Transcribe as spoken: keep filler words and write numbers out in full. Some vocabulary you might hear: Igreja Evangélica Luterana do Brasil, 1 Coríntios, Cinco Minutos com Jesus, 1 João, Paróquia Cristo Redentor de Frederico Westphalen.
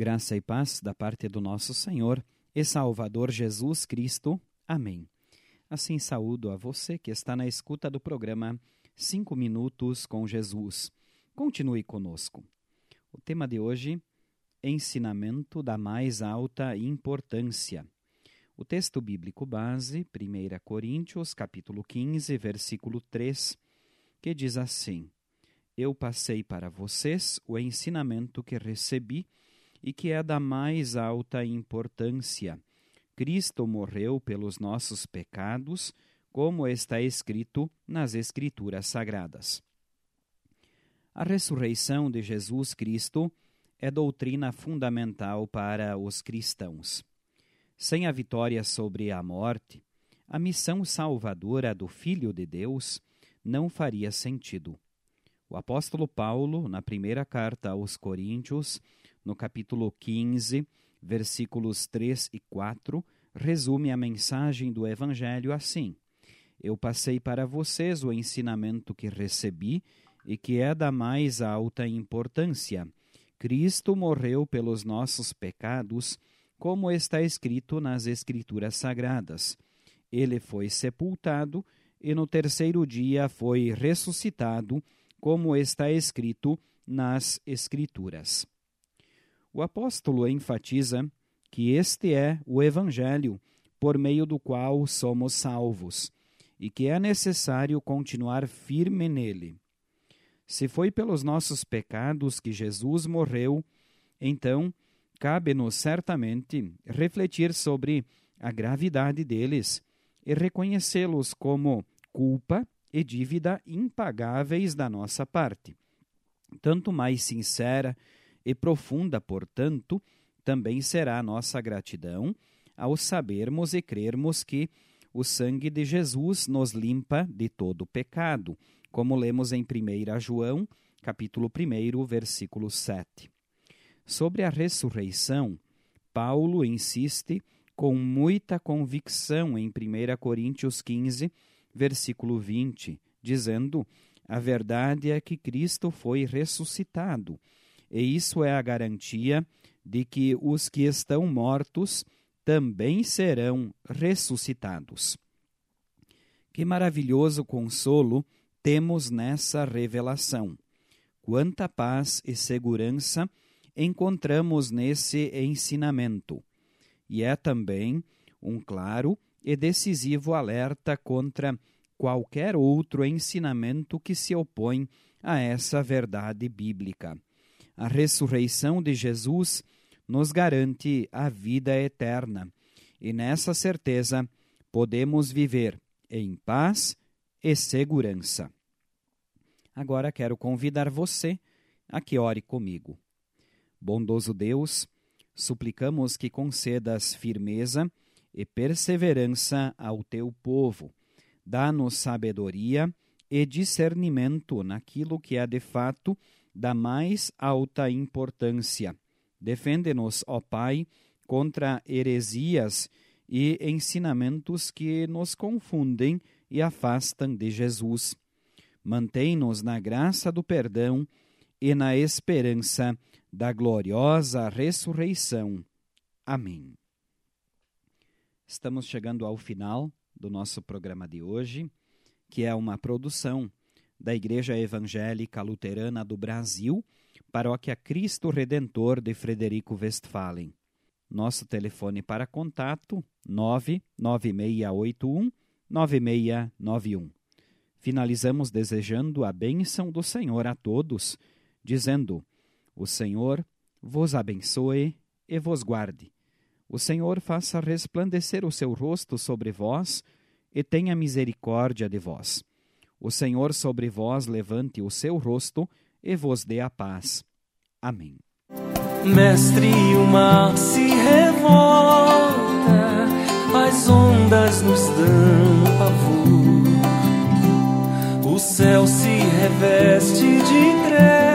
Graça e paz da parte do nosso Senhor e Salvador Jesus Cristo. Amém. Assim saúdo a você que está na escuta do programa Cinco Minutos com Jesus. Continue conosco. O tema de hoje, ensinamento da mais alta importância. O texto bíblico base, primeira Coríntios, capítulo quinze, versículo três, que diz assim: Eu passei para vocês o ensinamento que recebi e que é da mais alta importância. Cristo morreu pelos nossos pecados, como está escrito nas Escrituras Sagradas. A ressurreição de Jesus Cristo é doutrina fundamental para os cristãos. Sem a vitória sobre a morte, a missão salvadora do Filho de Deus não faria sentido. O apóstolo Paulo, na primeira carta aos Coríntios, no capítulo quinze, versículos três e quatro, resume a mensagem do Evangelho assim: Eu passei para vocês o ensinamento que recebi e que é da mais alta importância. Cristo morreu pelos nossos pecados, como está escrito nas Escrituras Sagradas. Ele foi sepultado e no terceiro dia foi ressuscitado, como está escrito nas Escrituras. O apóstolo enfatiza que este é o Evangelho por meio do qual somos salvos e que é necessário continuar firme nele. Se foi pelos nossos pecados que Jesus morreu, então cabe-nos certamente refletir sobre a gravidade deles e reconhecê-los como culpa e dívida impagáveis da nossa parte. Tanto mais sincera e profunda, portanto, também será a nossa gratidão ao sabermos e crermos que o sangue de Jesus nos limpa de todo pecado, como lemos em primeira João, capítulo primeiro, versículo sete. Sobre a ressurreição, Paulo insiste com muita convicção em primeira Coríntios quinze, versículo vinte, dizendo: A verdade é que Cristo foi ressuscitado, e isso é a garantia de que os que estão mortos também serão ressuscitados. Que maravilhoso consolo temos nessa revelação! Quanta paz e segurança encontramos nesse ensinamento, e é também um claro e decisivo alerta contra qualquer outro ensinamento que se opõe a essa verdade bíblica. A ressurreição de Jesus nos garante a vida eterna, e nessa certeza podemos viver em paz e segurança. Agora quero convidar você a que ore comigo. Bondoso Deus, suplicamos que concedas firmeza e perseverança ao teu povo. Dá-nos sabedoria e discernimento naquilo que é de fato da mais alta importância. Defende-nos, ó Pai, contra heresias e ensinamentos que nos confundem e afastam de Jesus. Mantém-nos na graça do perdão e na esperança da gloriosa ressurreição. Amém. Estamos chegando ao final do nosso programa de hoje, que é uma produção da Igreja Evangélica Luterana do Brasil, Paróquia Cristo Redentor de Frederico Westphalen. Nosso telefone para contato, nove nove seis oito um nove seis nove um. Finalizamos desejando a bênção do Senhor a todos, dizendo: O Senhor vos abençoe e vos guarde. O Senhor faça resplandecer o seu rosto sobre vós e tenha misericórdia de vós. O Senhor sobre vós levante o seu rosto e vos dê a paz. Amém. Mestre, o mar se revolta, as ondas nos dão pavor. O céu se reveste de trevas.